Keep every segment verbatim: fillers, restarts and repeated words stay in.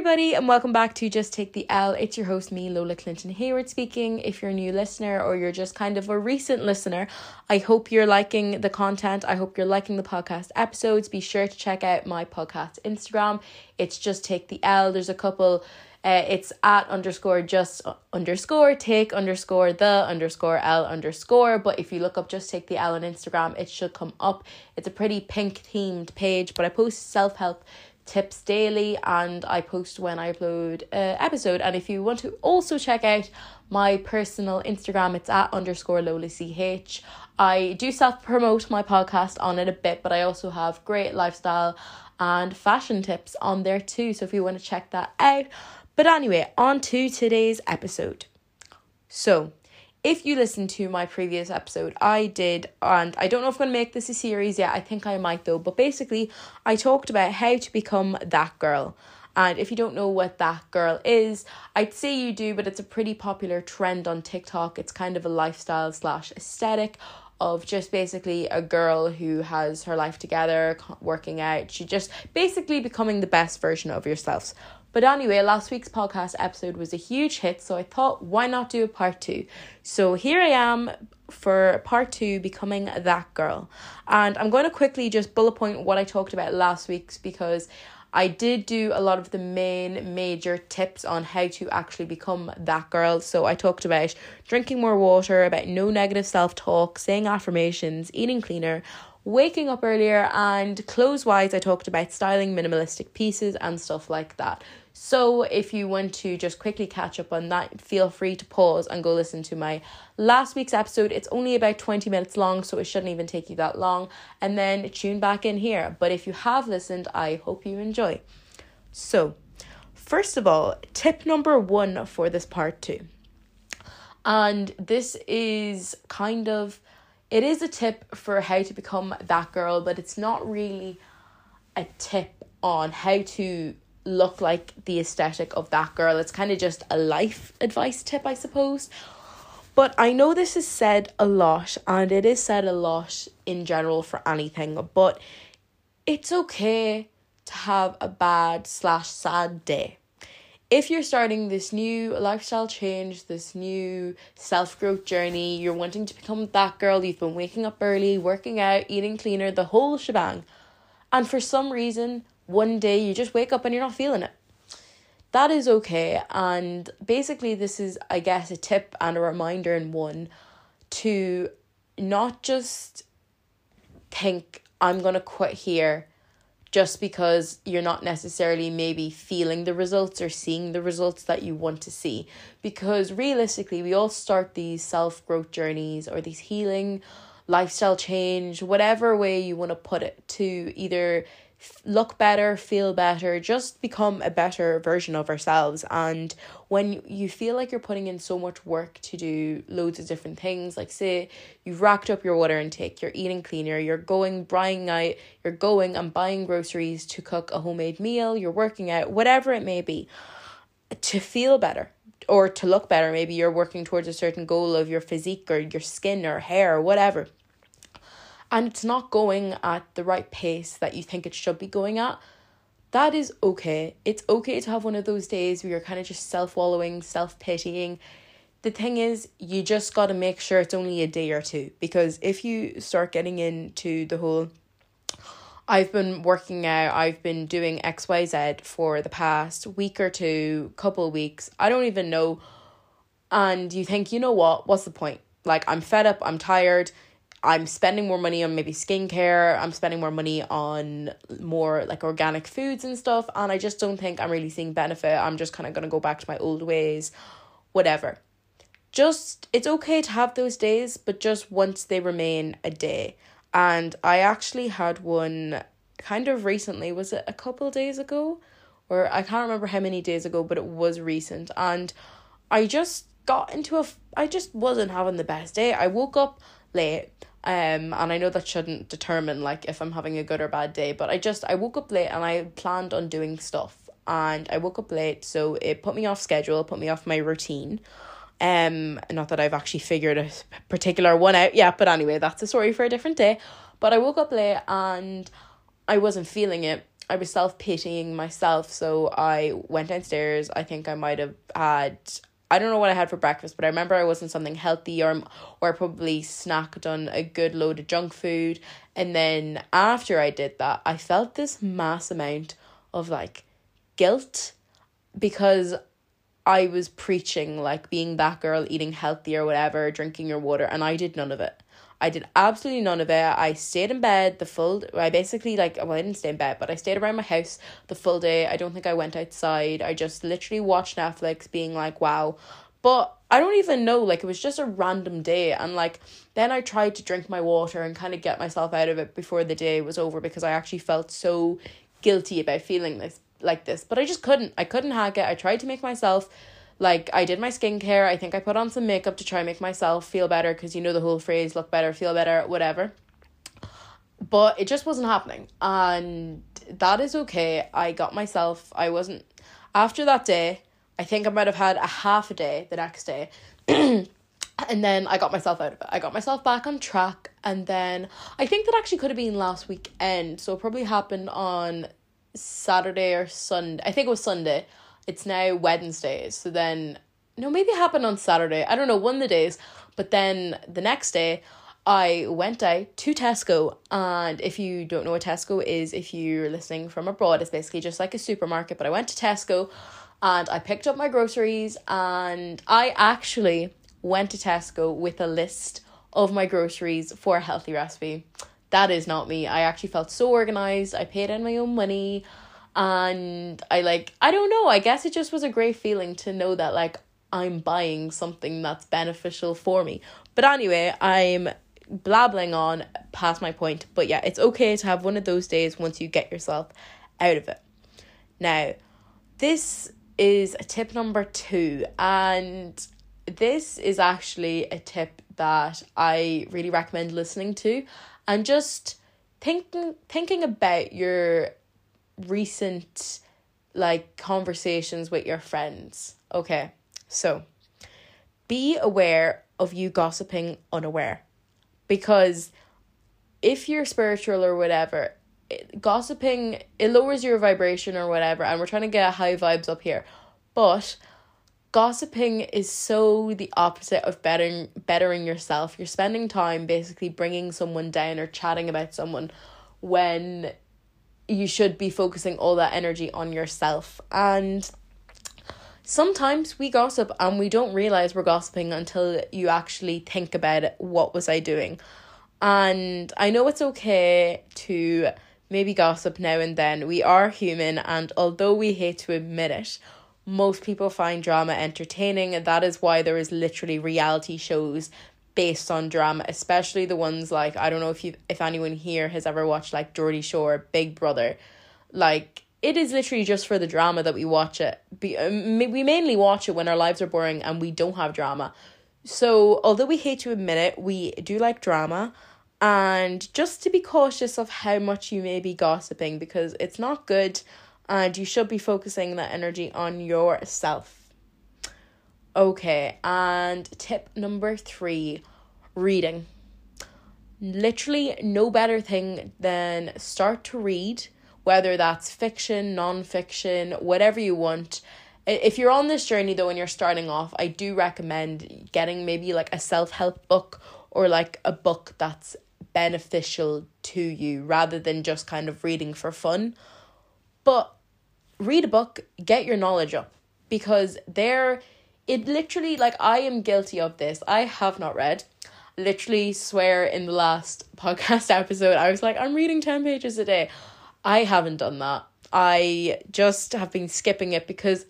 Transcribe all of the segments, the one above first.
everybody, and welcome back to Just Take the L. It's your host, me, Lola Clinton Hayward, speaking. If you're a new listener or you're just kind of a recent listener, I hope you're liking the content. I hope you're liking the podcast episodes. Be sure to check out my podcast Instagram. It's Just Take the L. There's a couple. Uh, it's at underscore just underscore take underscore the underscore L underscore. But if you look up Just Take the L on Instagram, it should come up. It's a pretty pink themed page, but I post self-help tips daily and I post when I upload an episode. And if you want to also check out my personal Instagram, it's at underscore Lola C H. I do self-promote my podcast on it a bit, but I also have great lifestyle and fashion tips on there too. So if you want to check that out. But anyway, on to today's episode. So, if you listened to my previous episode, I did, and I don't know if I'm going to make this a series yet. I think I might though. But basically, I talked about how to become that girl. And if you don't know what that girl is, I'd say you do, but it's a pretty popular trend on TikTok. It's kind of a lifestyle slash aesthetic of just basically a girl who has her life together, working out. She just basically becoming the best version of yourself. But anyway, last week's podcast episode was a huge hit, so I thought, why not do a part two? So here I am for part two, becoming that girl. And I'm going to quickly just bullet point what I talked about last week's, because I did do a lot of the main major tips on how to actually become that girl. So I talked about drinking more water, about no negative self-talk, saying affirmations, eating cleaner, waking up earlier, and clothes wise I talked about styling minimalistic pieces and stuff like that. So if you want to just quickly catch up on that, feel free to pause and go listen to my last week's episode. It's only about twenty minutes long, so it shouldn't even take you that long, and then tune back in here. But if you have listened, I hope you enjoy. So first of all, tip number one for this part two, and this is kind of It is a tip for how to become that girl, but it's not really a tip on how to look like the aesthetic of that girl. It's kind of just a life advice tip, I suppose. But I know this is said a lot, and it is said a lot in general for anything, but it's okay to have a bad slash sad day. If you're starting this new lifestyle change, this new self-growth journey, you're wanting to become that girl, you've been waking up early, working out, eating cleaner, the whole shebang, and for some reason, one day you just wake up and you're not feeling it. That is okay. And basically this is, I guess, a tip and a reminder in one to not just think, I'm going to quit here, just because you're not necessarily maybe feeling the results or seeing the results that you want to see. Because realistically, we all start these self-growth journeys or these healing, lifestyle change, whatever way you want to put it, to either look better, feel better, just become a better version of ourselves. And when you feel like you're putting in so much work to do loads of different things, like say you've racked up your water intake, you're eating cleaner, you're going buying out, you're going and buying groceries to cook a homemade meal, you're working out, whatever it may be, to feel better or to look better. Maybe you're working towards a certain goal of your physique or your skin or hair or whatever. And it's not going at the right pace that you think it should be going at. That is okay. It's okay to have one of those days where you're kind of just self-wallowing, self-pitying. The thing is, you just got to make sure it's only a day or two. Because if you start getting into the whole, I've been working out, I've been doing X Y Z for the past week or two, couple of weeks, I don't even know. And you think, you know what, what's the point? Like, I'm fed up, I'm tired. I'm spending more money on maybe skincare. I'm spending more money on more like organic foods and stuff. And I just don't think I'm really seeing benefit. I'm just kind of going to go back to my old ways, whatever. Just, it's okay to have those days, but just once they remain a day. And I actually had one kind of recently, was it a couple days ago? Or I can't remember how many days ago, but it was recent. And I just got into a, I just wasn't having the best day. I woke up late. Um, and I know that shouldn't determine like if I'm having a good or bad day, but I just, I woke up late and I planned on doing stuff and I woke up late. So it put me off schedule, put me off my routine. Um, not that I've actually figured a particular one out yet, but anyway, that's a story for a different day. But I woke up late and I wasn't feeling it. I was self-pitying myself, so I went downstairs. I think I might have had, I don't know what I had for breakfast, but I remember I wasn't something healthy, or or probably snacked on a good load of junk food. And then after I did that, I felt this mass amount of like guilt, because I was preaching like being that girl, eating healthy or whatever, drinking your water, and I did none of it. I did absolutely none of it. I stayed in bed the full, I basically like, well, I didn't stay in bed, but I stayed around my house the full day. I don't think I went outside. I just literally watched Netflix being like, wow. But I don't even know, like, it was just a random day. And like, then I tried to drink my water and kind of get myself out of it before the day was over, because I actually felt so guilty about feeling this, like this, but I just couldn't, I couldn't hack it. I tried to make myself, like, I did my skincare. I think I put on some makeup to try and make myself feel better, because, you know, the whole phrase, look better, feel better, whatever. But it just wasn't happening. And that is okay. I got myself, I wasn't, after that day, I think I might have had a half a day the next day. And then I got myself out of it. I got myself back on track. And then I think that actually could have been last weekend. So it probably happened on Saturday or Sunday. I think it was Sunday. It's now Wednesday, so then, no, maybe it happened on Saturday, I don't know, one of the days. But then the next day, I went out to Tesco, and if you don't know what Tesco is, if you're listening from abroad, it's basically just like a supermarket. But I went to Tesco, and I picked up my groceries, and I actually went to Tesco with a list of my groceries for a healthy recipe. That is not me. I actually felt so organised. I paid in my own money. And I like, I don't know, I guess it just was a great feeling to know that like I'm buying something that's beneficial for me. But anyway, I'm blabbling on past my point. But yeah, it's okay to have one of those days once you get yourself out of it. Now, this is tip number two. And this is actually a tip that I really recommend listening to. And just thinking thinking about your recent like conversations with your friends. Okay, so be aware of you gossiping unaware, because if you're spiritual or whatever, it, gossiping, it lowers your vibration or whatever, and we're trying to get high vibes up here. But gossiping is so the opposite of bettering bettering yourself. You're spending time basically bringing someone down or chatting about someone when you should be focusing all that energy on yourself. And sometimes we gossip and we don't realize we're gossiping until you actually think about it. What was I doing? And I know it's okay to maybe gossip now and then. We are human, and although we hate to admit it, most people find drama entertaining, and that is why there is literally reality shows based on drama, especially the ones like, I don't know if you if anyone here has ever watched like Geordie Shore, Big Brother. Like, it is literally just for the drama that we watch it. We mainly watch it when our lives are boring and we don't have drama. So although we hate to admit it, we do like drama. And just to be cautious of how much you may be gossiping, because it's not good, and you should be focusing that energy on yourself. Okay, and tip number three, reading. Literally no better thing than start to read, whether that's fiction, non-fiction, whatever you want. If you're on this journey though and you're starting off, I do recommend getting maybe like a self-help book, or like a book that's beneficial to you, rather than just kind of reading for fun. But read a book, get your knowledge up, because they're It literally, like, I am guilty of this. I have not read. Literally swear in the last podcast episode, I was like, I'm reading ten pages a day. I haven't done that. I just have been skipping it, because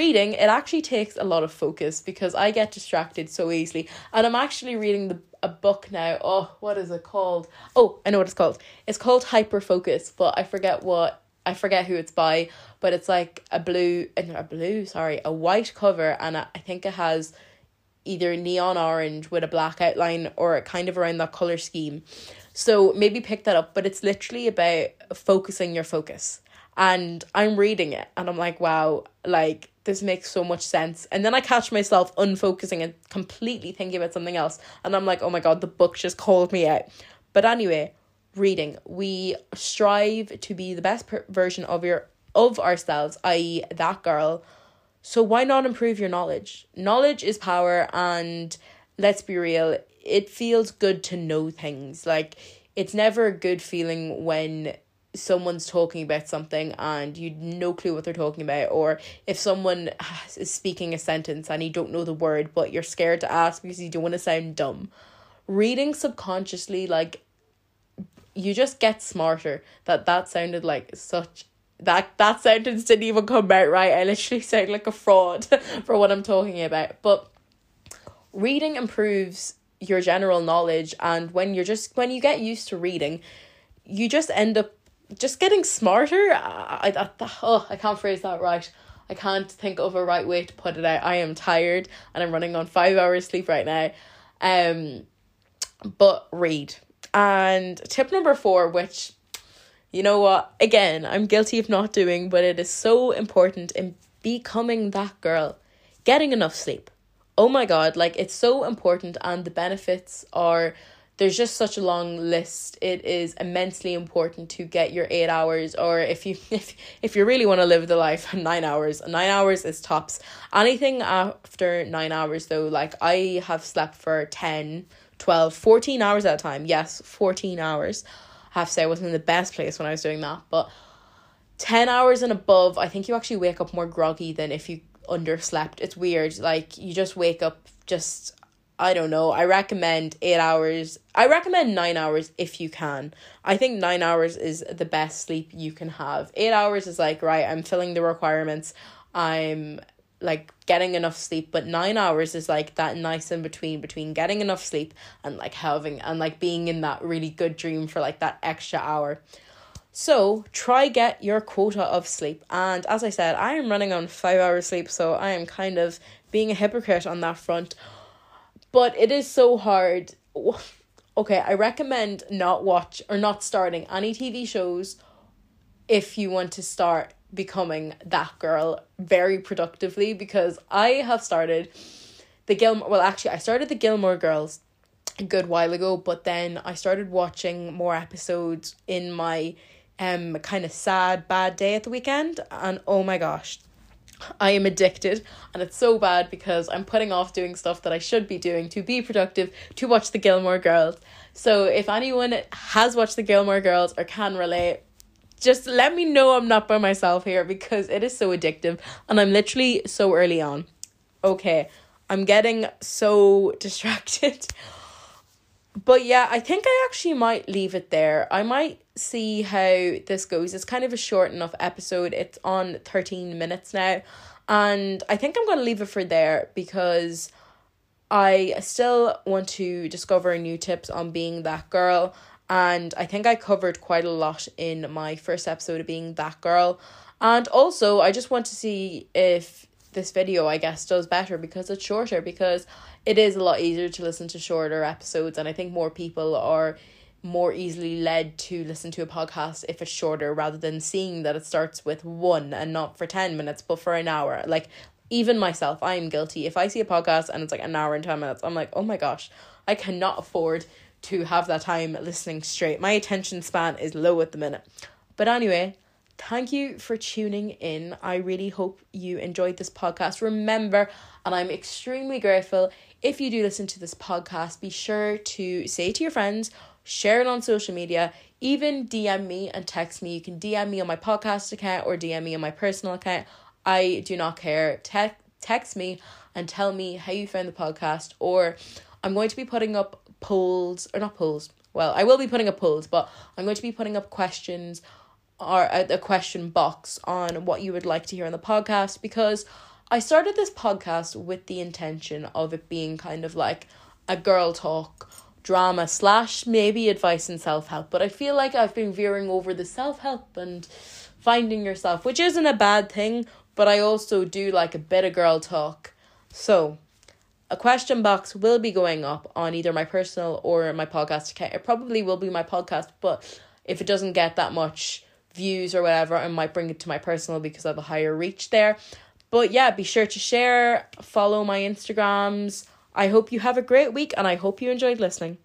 reading, it actually takes a lot of focus, because I get distracted so easily. And I'm actually reading the, a book now. Oh, what is it called? Oh, I know what it's called. It's called Hyper Focus, but I forget what. I forget who it's by, but it's like a blue, a blue, sorry, a white cover, and I think it has either neon orange with a black outline, or kind of around that colour scheme. So maybe pick that up, but it's literally about focusing your focus. And I'm reading it and I'm like, wow, like this makes so much sense. And then I catch myself unfocusing and completely thinking about something else. And I'm like, oh my God, the book just called me out. But anyway, Reading. We strive to be the best per- version of your of ourselves, that is that girl. So why not improve your knowledge? Knowledge is power, and let's be real, it feels good to know things. Like, it's never a good feeling when someone's talking about something and you've no clue what they're talking about, or if someone is speaking a sentence and you don't know the word but you're scared to ask because you don't want to sound dumb. Reading subconsciously, like, you just get smarter. That that sounded like such... That, that sentence didn't even come out right. I literally sound like a fraud for what I'm talking about. But reading improves your general knowledge, and when you're just... When you get used to reading, you just end up just getting smarter. I, I, I, oh, I can't phrase that right. I can't think of a right way to put it out. I am tired and I'm running on five hours sleep right now. Um, but read. And tip number four, which, you know what, again, I'm guilty of not doing, but it is so important in becoming that girl, getting enough sleep. Oh my God, like, it's so important, and the benefits are, there's just such a long list. It is immensely important to get your eight hours, or if you if, if you really want to live the life, nine hours. Nine hours is tops. Anything after nine hours, though, like, I have slept for ten, twelve, fourteen hours at a time. Yes, fourteen hours. I have to say I wasn't in the best place when I was doing that, but ten hours and above, I think you actually wake up more groggy than if you underslept. It's weird. Like, you just wake up just, I don't know. I recommend eight hours. I recommend nine hours if you can. I think nine hours is the best sleep you can have. Eight hours is like, right, I'm filling the requirements. I'm like getting enough sleep, but nine hours is like that nice in between between getting enough sleep and like having and like being in that really good dream for like that extra hour. So try get your quota of sleep, and as I said, I am running on five hours sleep, so I am kind of being a hypocrite on that front, but it is so hard. Okay, I recommend not watch or not starting any T V shows if you want to start becoming that girl very productively, because I have started the Gilmore, well actually I started the Gilmore Girls a good while ago, but then I started watching more episodes in my um kind of sad bad day at the weekend, and oh my gosh, I am addicted, and it's so bad because I'm putting off doing stuff that I should be doing to be productive to watch the Gilmore Girls. So if anyone has watched the Gilmore Girls or can relate, just let me know I'm not by myself here, because it is so addictive and I'm literally so early on. Okay, I'm getting so distracted. But yeah, I think I actually might leave it there. I might see how this goes. It's kind of a short enough episode. It's on thirteen minutes now. And I think I'm going to leave it for there, because I still want to discover new tips on being that girl. And I think I covered quite a lot in my first episode of being that girl. And also, I just want to see if this video, I guess, does better because it's shorter, because it is a lot easier to listen to shorter episodes. And I think more people are more easily led to listen to a podcast if it's shorter, rather than seeing that it starts with one and not for ten minutes, but for an hour. Like, even myself, I am guilty. If I see a podcast and it's like an hour and ten minutes, I'm like, oh my gosh, I cannot afford to have that time listening straight. My attention span is low at the minute. But anyway, thank you for tuning in. I really hope you enjoyed this podcast. Remember, and I'm extremely grateful, if you do listen to this podcast, be sure to say to your friends, share it on social media, even D M me and text me. You can D M me on my podcast account or D M me on my personal account. I do not care. Te- text me and tell me how you found the podcast, or I'm going to be putting up polls, or not polls, well, I will be putting up polls, but I'm going to be putting up questions, or a, a question box on what you would like to hear on the podcast, because I started this podcast with the intention of it being kind of like a girl talk, drama, slash maybe advice and self-help, but I feel like I've been veering over the self-help and finding yourself, which isn't a bad thing, but I also do like a bit of girl talk. So a question box will be going up on either my personal or my podcast account. It probably will be my podcast, but if it doesn't get that much views or whatever, I might bring it to my personal because I have a higher reach there. But yeah, be sure to share, follow my Instagrams. I hope you have a great week, and I hope you enjoyed listening.